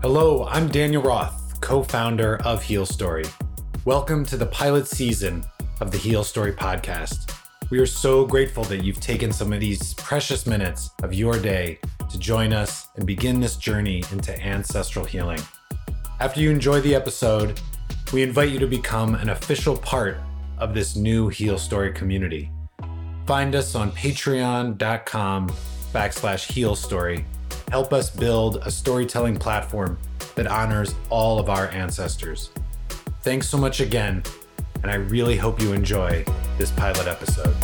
Hello, I'm Daniel Roth, co-founder of Heal Story. Welcome to the pilot season of the Heal Story podcast. We are so grateful that you've taken some of these precious minutes of your day to join us and begin this journey into ancestral healing. After you enjoy the episode, we invite you to become an official part of this new Heal Story community. Find us on patreon.com/HealStory. Help us build a storytelling platform that honors all of our ancestors. Thanks so much again, and I really hope you enjoy this pilot episode.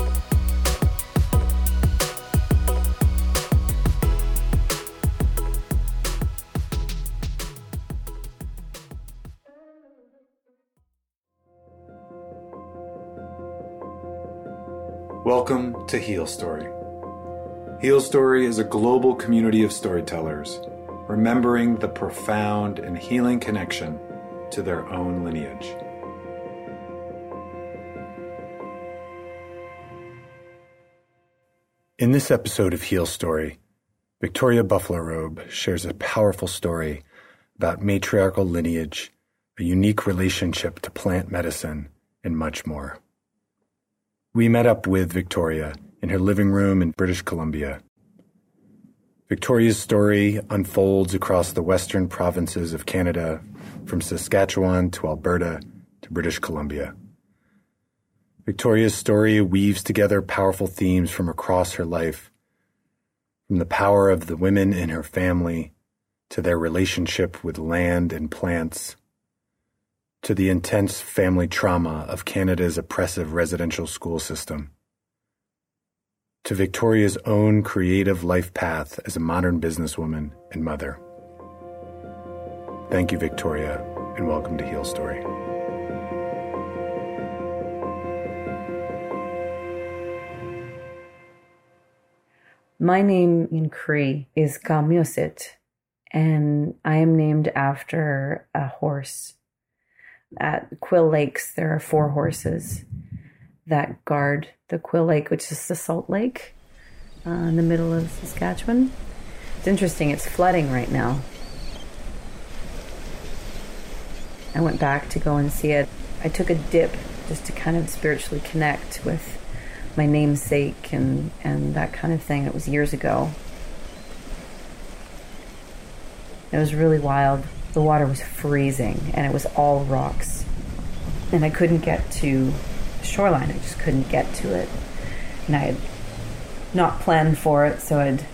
Welcome to Heal Story. Heal Story is a global community of storytellers, remembering the profound and healing connection to their own lineage. In this episode of Heal Story, Victoria Buffalo Robe shares a powerful story about matriarchal lineage, a unique relationship to plant medicine, and much more. We met up with Victoria in her living room in British Columbia. Victoria's story unfolds across the western provinces of Canada, from Saskatchewan to Alberta to British Columbia. Victoria's story weaves together powerful themes from across her life, from the power of the women in her family, to their relationship with land and plants, to the intense family trauma of Canada's oppressive residential school system, to Victoria's own creative life path as a modern businesswoman and mother. Thank you, Victoria, and welcome to Heal Story. My name in Cree is Kamiyosit, and I am named after a horse. At Quill Lakes, there are four horses that guard the Quill Lake, which is the salt lake in the middle of Saskatchewan. It's interesting, it's flooding right now. I went back to go and see it. I took a dip just to kind of spiritually connect with my namesake and that kind of thing. It was years ago. It was really wild. The water was freezing and it was all rocks. And I couldn't get to shoreline. I just couldn't get to it, and I had not planned for it, so I'd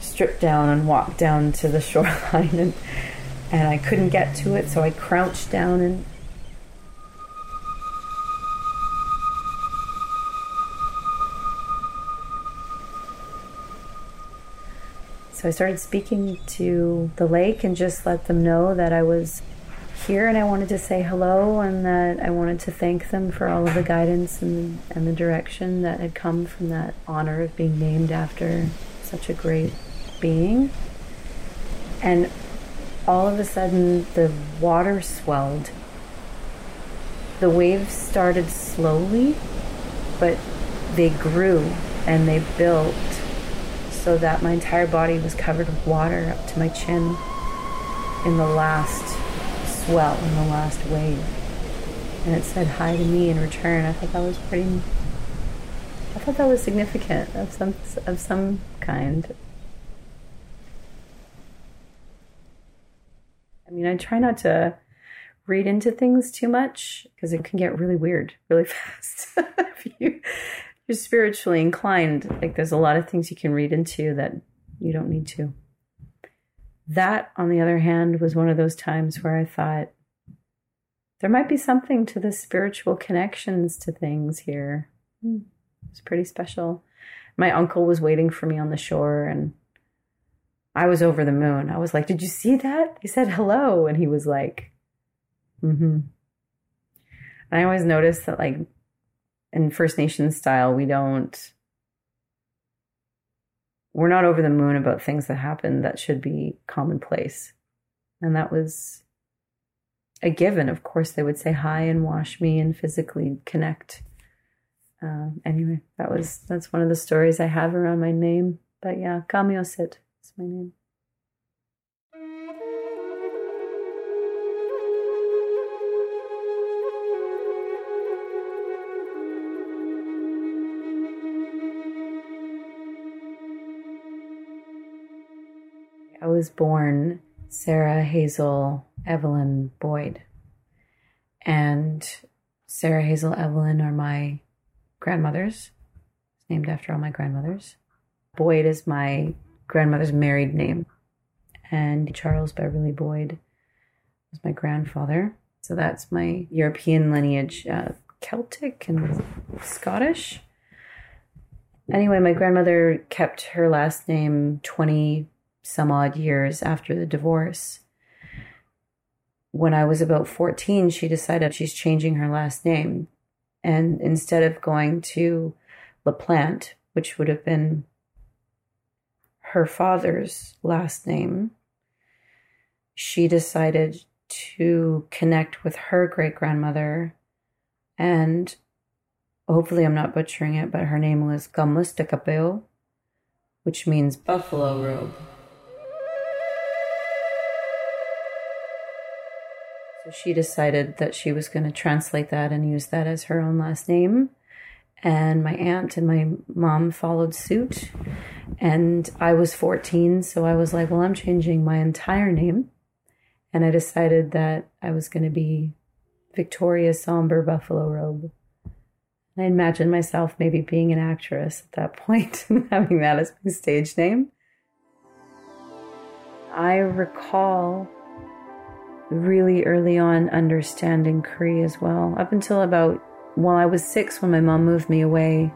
stripped down and walked down to the shoreline, and I couldn't get to it, so I crouched down and so I started speaking to the lake and just let them know that I was here and I wanted to say hello, and that I wanted to thank them for all of the guidance and the direction that had come from that honor of being named after such a great being. And all of a sudden the water swelled. The waves started slowly, but they grew and they built so that my entire body was covered with water up to my chin in the last swell, in the last wave, and it said hi to me in return. I thought that was pretty. I thought that was significant of some kind. I mean, I try not to read into things too much because it can get really weird really fast. If you're spiritually inclined, like there's a lot of things you can read into that you don't need to. That, on the other hand, was one of those times where I thought, there might be something to the spiritual connections to things here. It's pretty special. My uncle was waiting for me on the shore, and I was over the moon. I was like, did you see that? He said hello, and he was like, mm-hmm. And I always noticed that, like, in First Nations style, we're not over the moon about things that happen that should be commonplace. And that was a given. Of course, they would say hi and wash me and physically connect. Anyway, that's one of the stories I have around my name. But yeah, Kamiyosit is my name. I was born Sarah Hazel Evelyn Boyd. And Sarah Hazel Evelyn are my grandmothers. It's named after all my grandmothers. Boyd is my grandmother's married name. And Charles Beverly Boyd was my grandfather. So that's my European lineage, Celtic and Scottish. Anyway, my grandmother kept her last name 20 some odd years after the divorce. When I was about 14, she decided she's changing her last name. And instead of going to LaPlante, which would have been her father's last name, she decided to connect with her great-grandmother, and hopefully I'm not butchering it, but her name was Gamlus de Capelo, which means Buffalo Robe. So she decided that she was going to translate that and use that as her own last name. And my aunt and my mom followed suit. And I was 14, so I was like, well, I'm changing my entire name. And I decided that I was going to be Victoria Somber Buffalo Robe. I imagined myself maybe being an actress at that point and having that as my stage name. I recall really early on understanding Cree as well. Up until about, well, I was 6 when my mom moved me away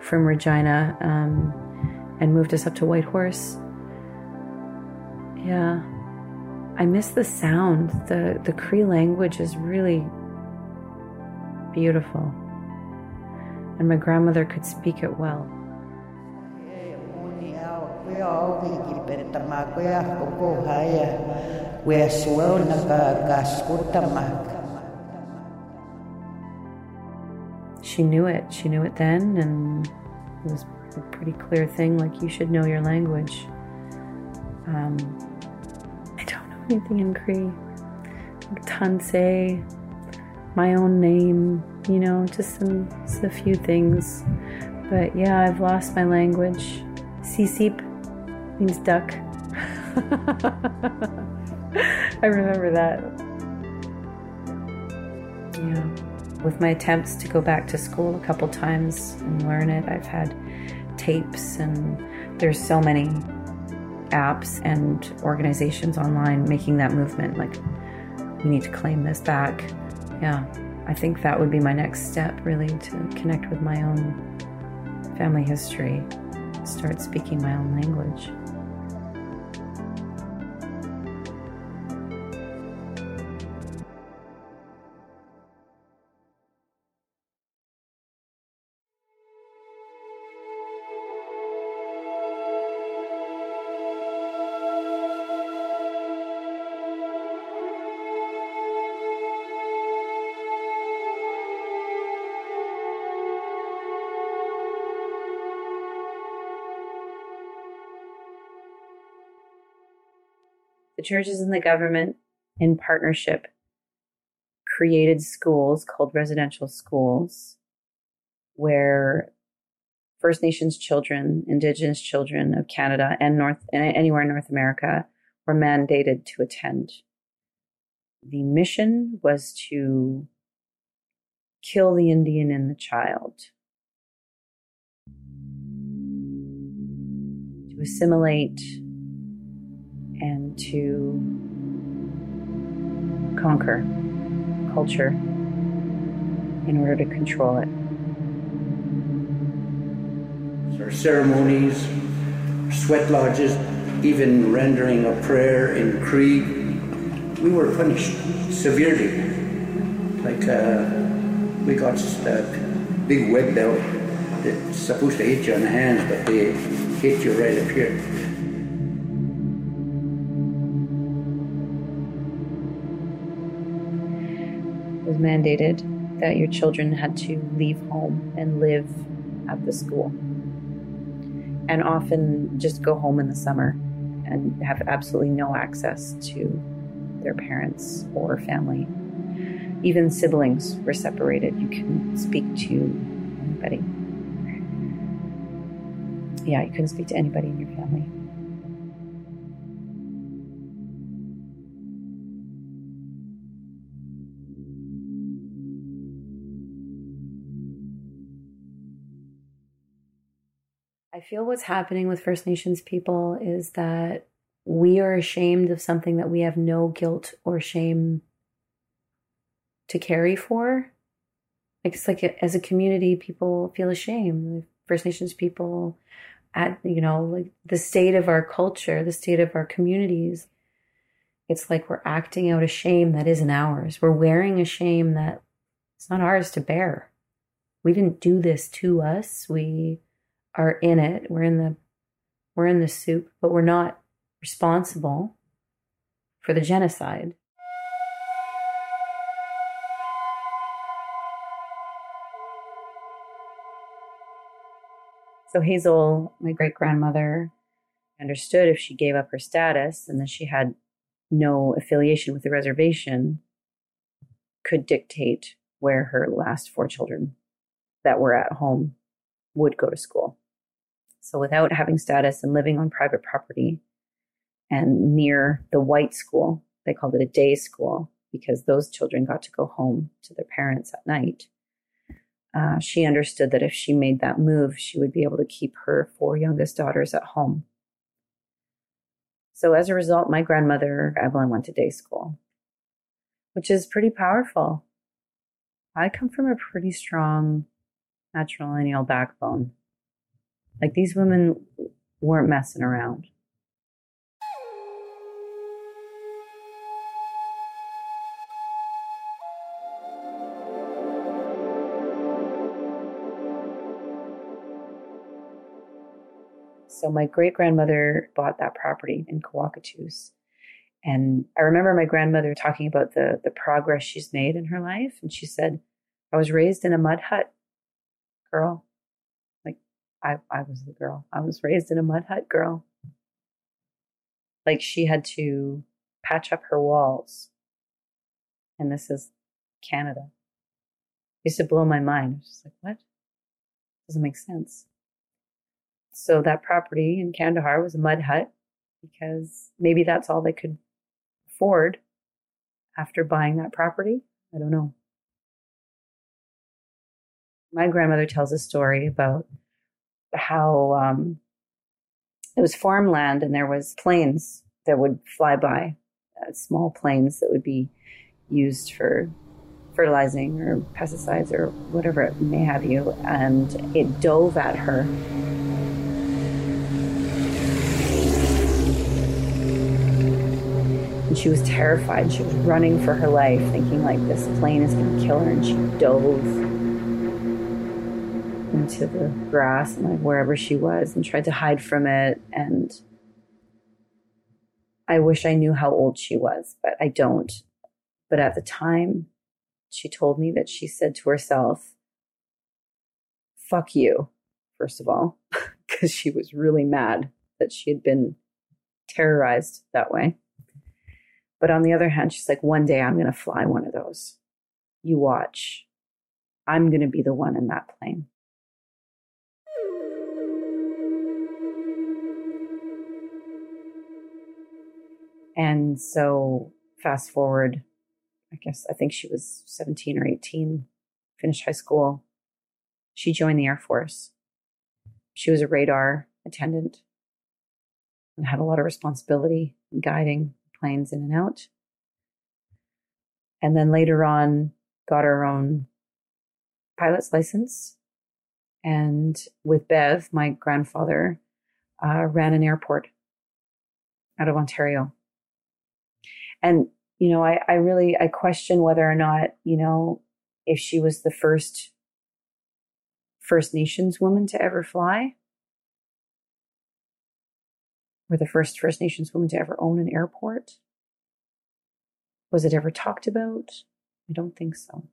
from Regina and moved us up to Whitehorse. Yeah. I miss the sound. The Cree language is really beautiful. And my grandmother could speak it well. She knew it. She knew it then, and it was a pretty clear thing, like, you should know your language. I don't know anything in Cree. Like Tansay, my own name. You know, just a few things. But yeah, I've lost my language. Sisip means duck. I remember that. Yeah. With my attempts to go back to school a couple times and learn it, I've had tapes, and there's so many apps and organizations online making that movement. Like, we need to claim this back. Yeah. I think that would be my next step, really, to connect with my own family history, start speaking my own language. The churches and the government, in partnership, created schools called residential schools where First Nations children, Indigenous children of Canada and anywhere in North America were mandated to attend. The mission was to kill the Indian in the child, to assimilate, and to conquer culture in order to control it. Our ceremonies, sweat lodges, even rendering a prayer in Cree, we were punished severely. Like, we got a big web belt that's supposed to hit you on the hands, but they hit you right up here. Was mandated that your children had to leave home and live at the school, and often just go home in the summer and have absolutely no access to their parents or family. Even siblings were separated. You couldn't speak to anybody. Yeah, you couldn't speak to anybody in your family. I feel what's happening with First Nations people is that we are ashamed of something that we have no guilt or shame to carry for. It's like as a community, people feel ashamed. First Nations people at, you know, like the state of our culture, the state of our communities, it's like we're acting out a shame that isn't ours. We're wearing a shame that it's not ours to bear. We didn't do this to us. We are in it. We're in the soup, but we're not responsible for the genocide. So Hazel, my great-grandmother, understood if she gave up her status and that she had no affiliation with the reservation, could dictate where her last four children that were at home would go to school. So without having status and living on private property and near the white school, they called it a day school because those children got to go home to their parents at night. She understood that if she made that move, she would be able to keep her four youngest daughters at home. So as a result, my grandmother, Evelyn, went to day school, which is pretty powerful. I come from a pretty strong matrilineal backbone. Like, these women weren't messing around. So my great-grandmother bought that property in Kawakatoos. And I remember my grandmother talking about the progress she's made in her life. And she said, I was raised in a mud hut, girl. Like, I was the girl. I was raised in a mud hut, girl. Like, she had to patch up her walls. And this is Canada. It used to blow my mind. I was just like, what? Doesn't make sense. So that property in Kandahar was a mud hut because maybe that's all they could afford after buying that property. I don't know. My grandmother tells a story about how it was farmland and there was planes that would fly by, small planes that would be used for fertilizing or pesticides or whatever it may have you, and it dove at her. And she was terrified. She was running for her life, thinking like this plane is going to kill her. And she dove into the grass and like wherever she was and tried to hide from it. And I wish I knew how old she was, but I don't. But at the time, she told me that she said to herself, fuck you, first of all, because she was really mad that she had been terrorized that way. But on the other hand, she's like, one day I'm going to fly one of those. You watch. I'm going to be the one in that plane. And so fast forward, I think she was 17 or 18, finished high school. She joined the Air Force. She was a radar attendant and had a lot of responsibility in guiding planes in and out. And then later on, got her own pilot's license. And with Bev, my grandfather, ran an airport out of Ontario. And, you know, I really question whether or not, you know, if she was the first First Nations woman to ever fly, or the first First Nations woman to ever own an airport? Was it ever talked about? I don't think so.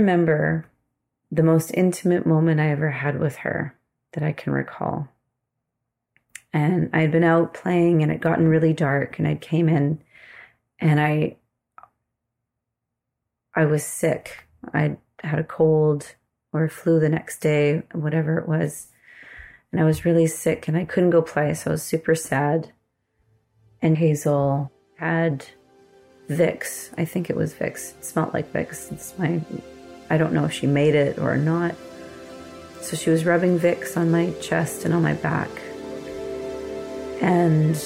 remember the most intimate moment I ever had with her that I can recall. And I'd been out playing and it gotten really dark and I came in and I was sick. I had a cold or a flu the next day, whatever it was. And I was really sick and I couldn't go play. So I was super sad. And Hazel had Vicks. I think it was Vicks. It smelled like Vicks. I don't know if she made it or not. So she was rubbing Vicks on my chest and on my back. And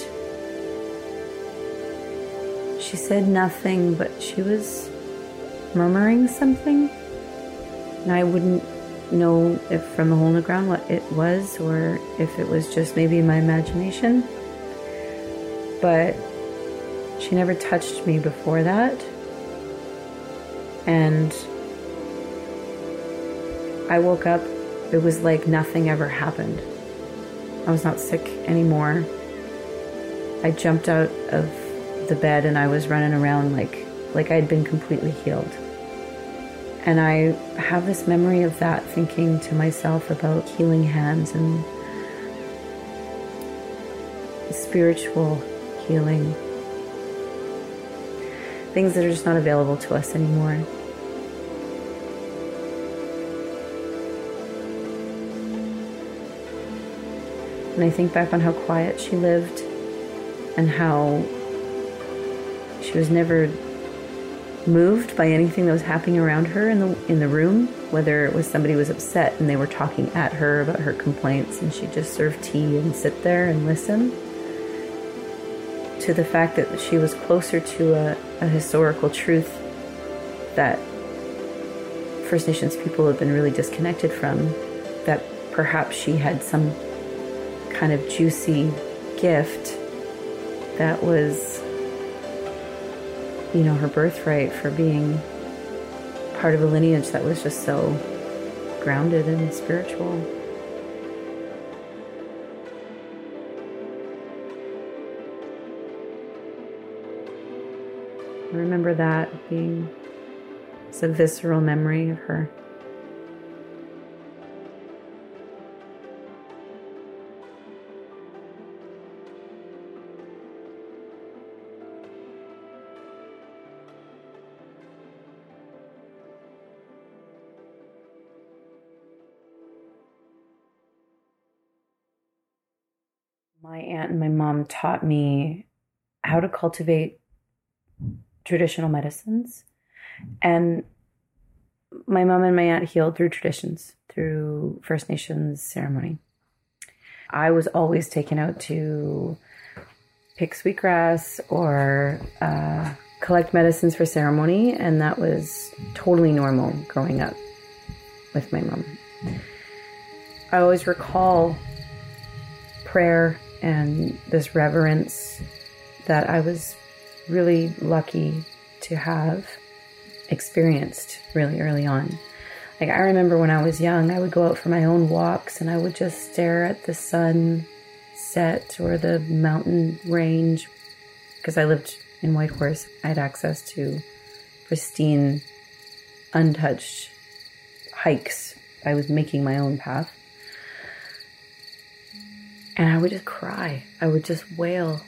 she said nothing, but she was murmuring something. And I wouldn't know if from a hole in the ground what it was, or if it was just maybe my imagination. But she never touched me before that. And I woke up, it was like nothing ever happened. I was not sick anymore. I jumped out of the bed and I was running around like I'd been completely healed. And I have this memory of that, thinking to myself about healing hands and spiritual healing. Things that are just not available to us anymore. And I think back on how quiet she lived and how she was never moved by anything that was happening around her in the room, whether it was somebody was upset and they were talking at her about her complaints and she just served tea and sit there and listen, to the fact that she was closer to a historical truth that First Nations people have been really disconnected from, that perhaps she had some kind of juicy gift that was, you know, her birthright for being part of a lineage that was just so grounded and spiritual. I remember that being a visceral memory of her. My aunt and my mom taught me how to cultivate traditional medicines. And my mom and my aunt healed through traditions, through First Nations ceremony. I was always taken out to pick sweetgrass or collect medicines for ceremony. And that was totally normal growing up with my mom. I always recall prayer and this reverence that I was really lucky to have experienced really early on. Like, I remember when I was young, I would go out for my own walks and I would just stare at the sunset or the mountain range. Because I lived in Whitehorse, I had access to pristine, untouched hikes. I was making my own path. And I would just cry. I would just wail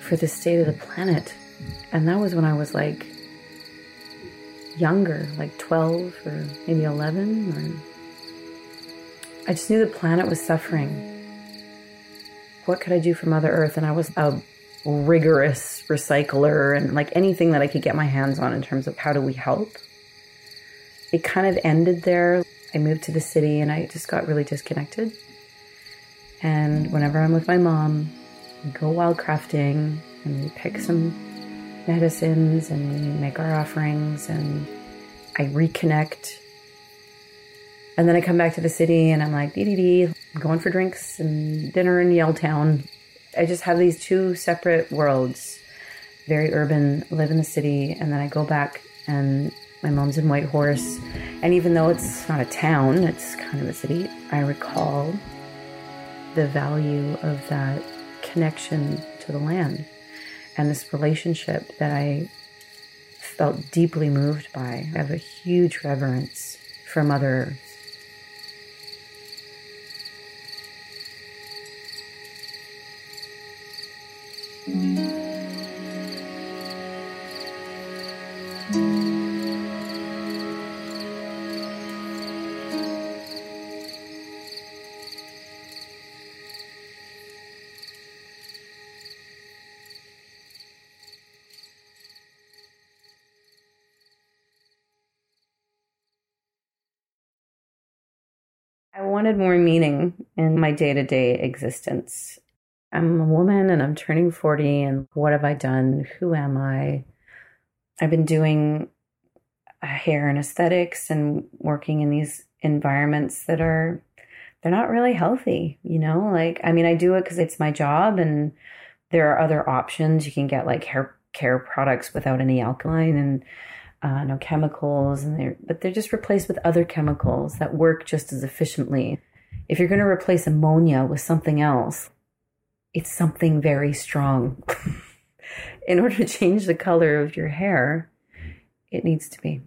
for the state of the planet. And that was when I was like younger, like 12 or maybe 11. I just knew the planet was suffering. What could I do for Mother Earth? And I was a rigorous recycler and like anything that I could get my hands on in terms of how do we help. It kind of ended there. I moved to the city and I just got really disconnected. And whenever I'm with my mom, we go wild crafting and we pick some medicines and we make our offerings and I reconnect. And then I come back to the city and I'm like, dee-dee-dee, I'm going for drinks and dinner in Yaletown. I just have these two separate worlds, very urban, live in the city, and then I go back and my mom's in Whitehorse. And even though it's not a town, it's kind of a city, I recall the value of that connection to the land and this relationship that I felt deeply moved by. I have a huge reverence for Mother Earth. I wanted more meaning in my day-to-day existence. I'm a woman and I'm turning 40, and what have I done? Who am I? I've been doing hair and aesthetics and working in these environments that are, they're not really healthy, you know? Like, I mean, I do it because it's my job and there are other options. You can get like hair care products without any alkaline and no chemicals, and they're just replaced with other chemicals that work just as efficiently. If you're going to replace ammonia with something else, it's something very strong. In order to change the color of your hair, it needs to be.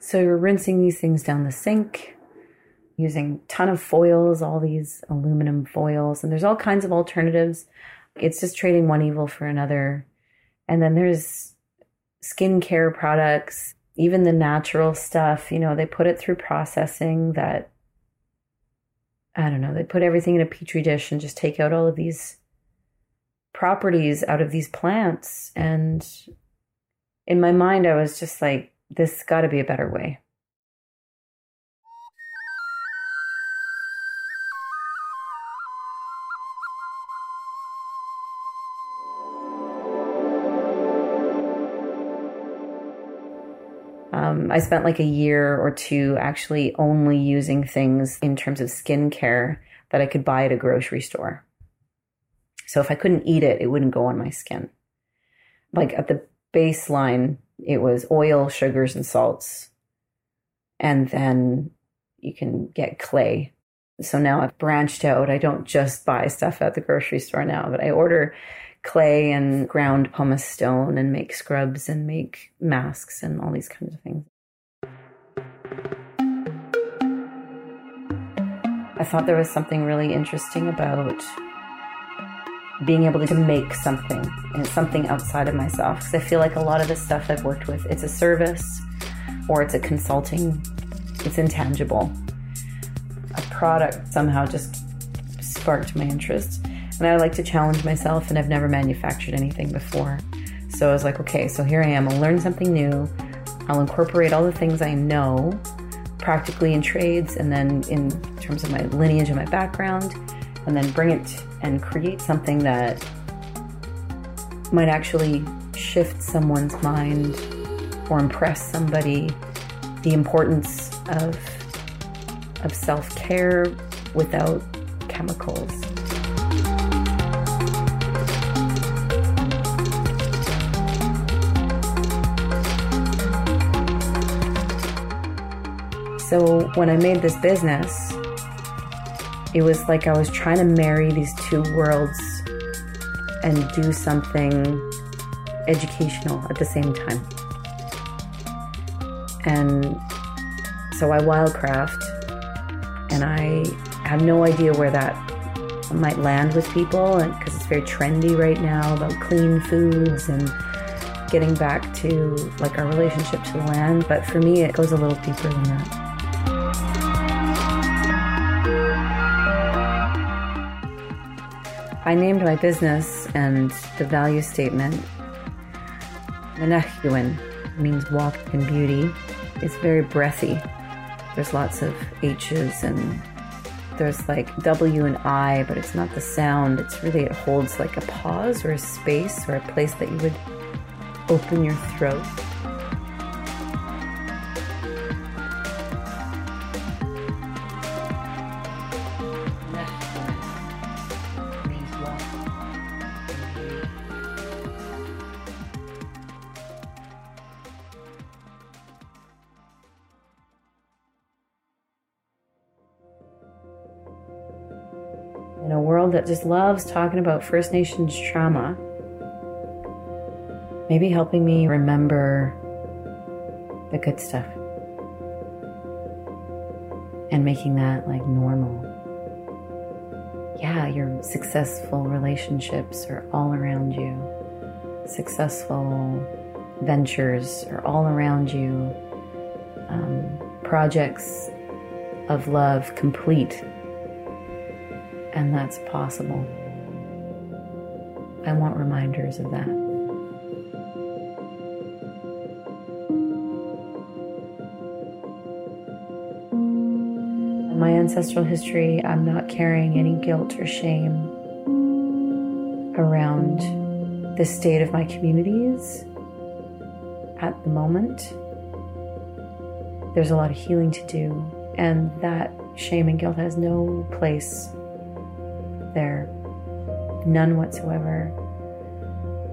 So we're rinsing these things down the sink, using a ton of foils, all these aluminum foils, and there's all kinds of alternatives. It's just trading one evil for another. And then there's skincare products, even the natural stuff, you know, they put it through processing that, I don't know, they put everything in a petri dish and just take out all of these properties out of these plants. And in my mind, I was just like, this got to be a better way. I spent like a year or two actually only using things in terms of skincare that I could buy at a grocery store. So if I couldn't eat it, it wouldn't go on my skin. Like at the baseline, it was oil, sugars, and salts. And then you can get clay. So now I've branched out. I don't just buy stuff at the grocery store now, but I order clay and ground pumice stone and make scrubs and make masks and all these kinds of things. I thought there was something really interesting about being able to make something, and it's something outside of myself, because I feel like a lot of the stuff I've worked with, it's a service or it's a consulting, it's intangible. A product somehow just sparked my interest. And I like to challenge myself, and I've never manufactured anything before. So I was like, okay, so here I am. I'll learn something new. I'll incorporate all the things I know practically in trades and then in terms of my lineage and my background, and then bring it and create something that might actually shift someone's mind or impress somebody. The importance of self-care without chemicals. So when I made this business, it was like I was trying to marry these two worlds and do something educational at the same time. And so I wildcraft, and I have no idea where that might land with people, because it's very trendy right now about clean foods and getting back to like our relationship to the land. But for me, it goes a little deeper than that. I named my business and the value statement, Menachuen, means walk in beauty. It's very breathy. There's lots of H's, and there's like W and I, but it's not the sound. It's really, it holds like a pause or a space or a place that you would open your throat. In a world that just loves talking about First Nations trauma, maybe helping me remember the good stuff and making that like normal. Yeah, your successful relationships are all around you. Successful ventures are all around you. Projects of love complete. And that's possible. I want reminders of that. In my ancestral history, I'm not carrying any guilt or shame around the state of my communities at the moment. There's a lot of healing to do, and that shame and guilt has no place there. None whatsoever.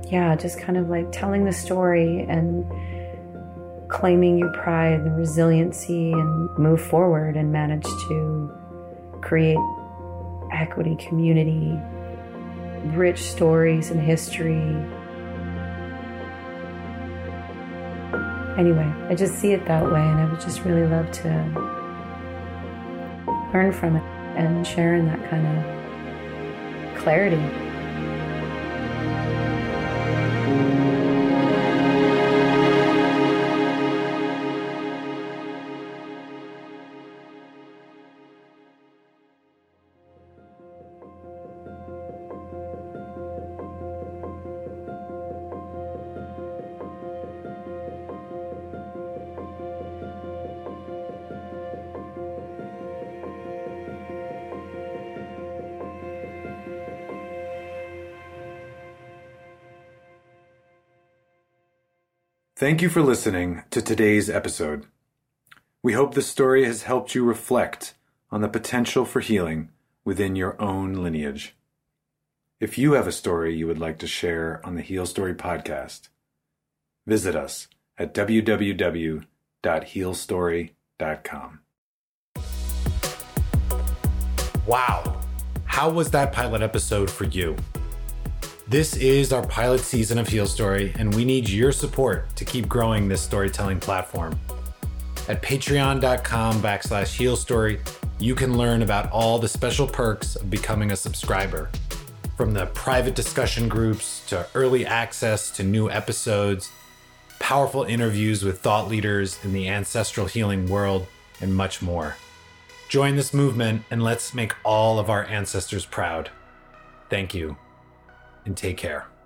Yeah, just kind of like telling the story and claiming your pride and resiliency and move forward and manage to create equity, community, rich stories and history. Anyway, I just see it that way, and I would just really love to learn from it and share in that kind of clarity. Thank you for listening to today's episode. We hope this story has helped you reflect on the potential for healing within your own lineage. If you have a story you would like to share on the Heal Story podcast, visit us at www.healstory.com. Wow. How was that pilot episode for you? This is our pilot season of Heal Story, and we need your support to keep growing this storytelling platform. At patreon.com/Heal Story, you can learn about all the special perks of becoming a subscriber. From the private discussion groups to early access to new episodes, powerful interviews with thought leaders in the ancestral healing world, and much more. Join this movement and let's make all of our ancestors proud. Thank you. And take care.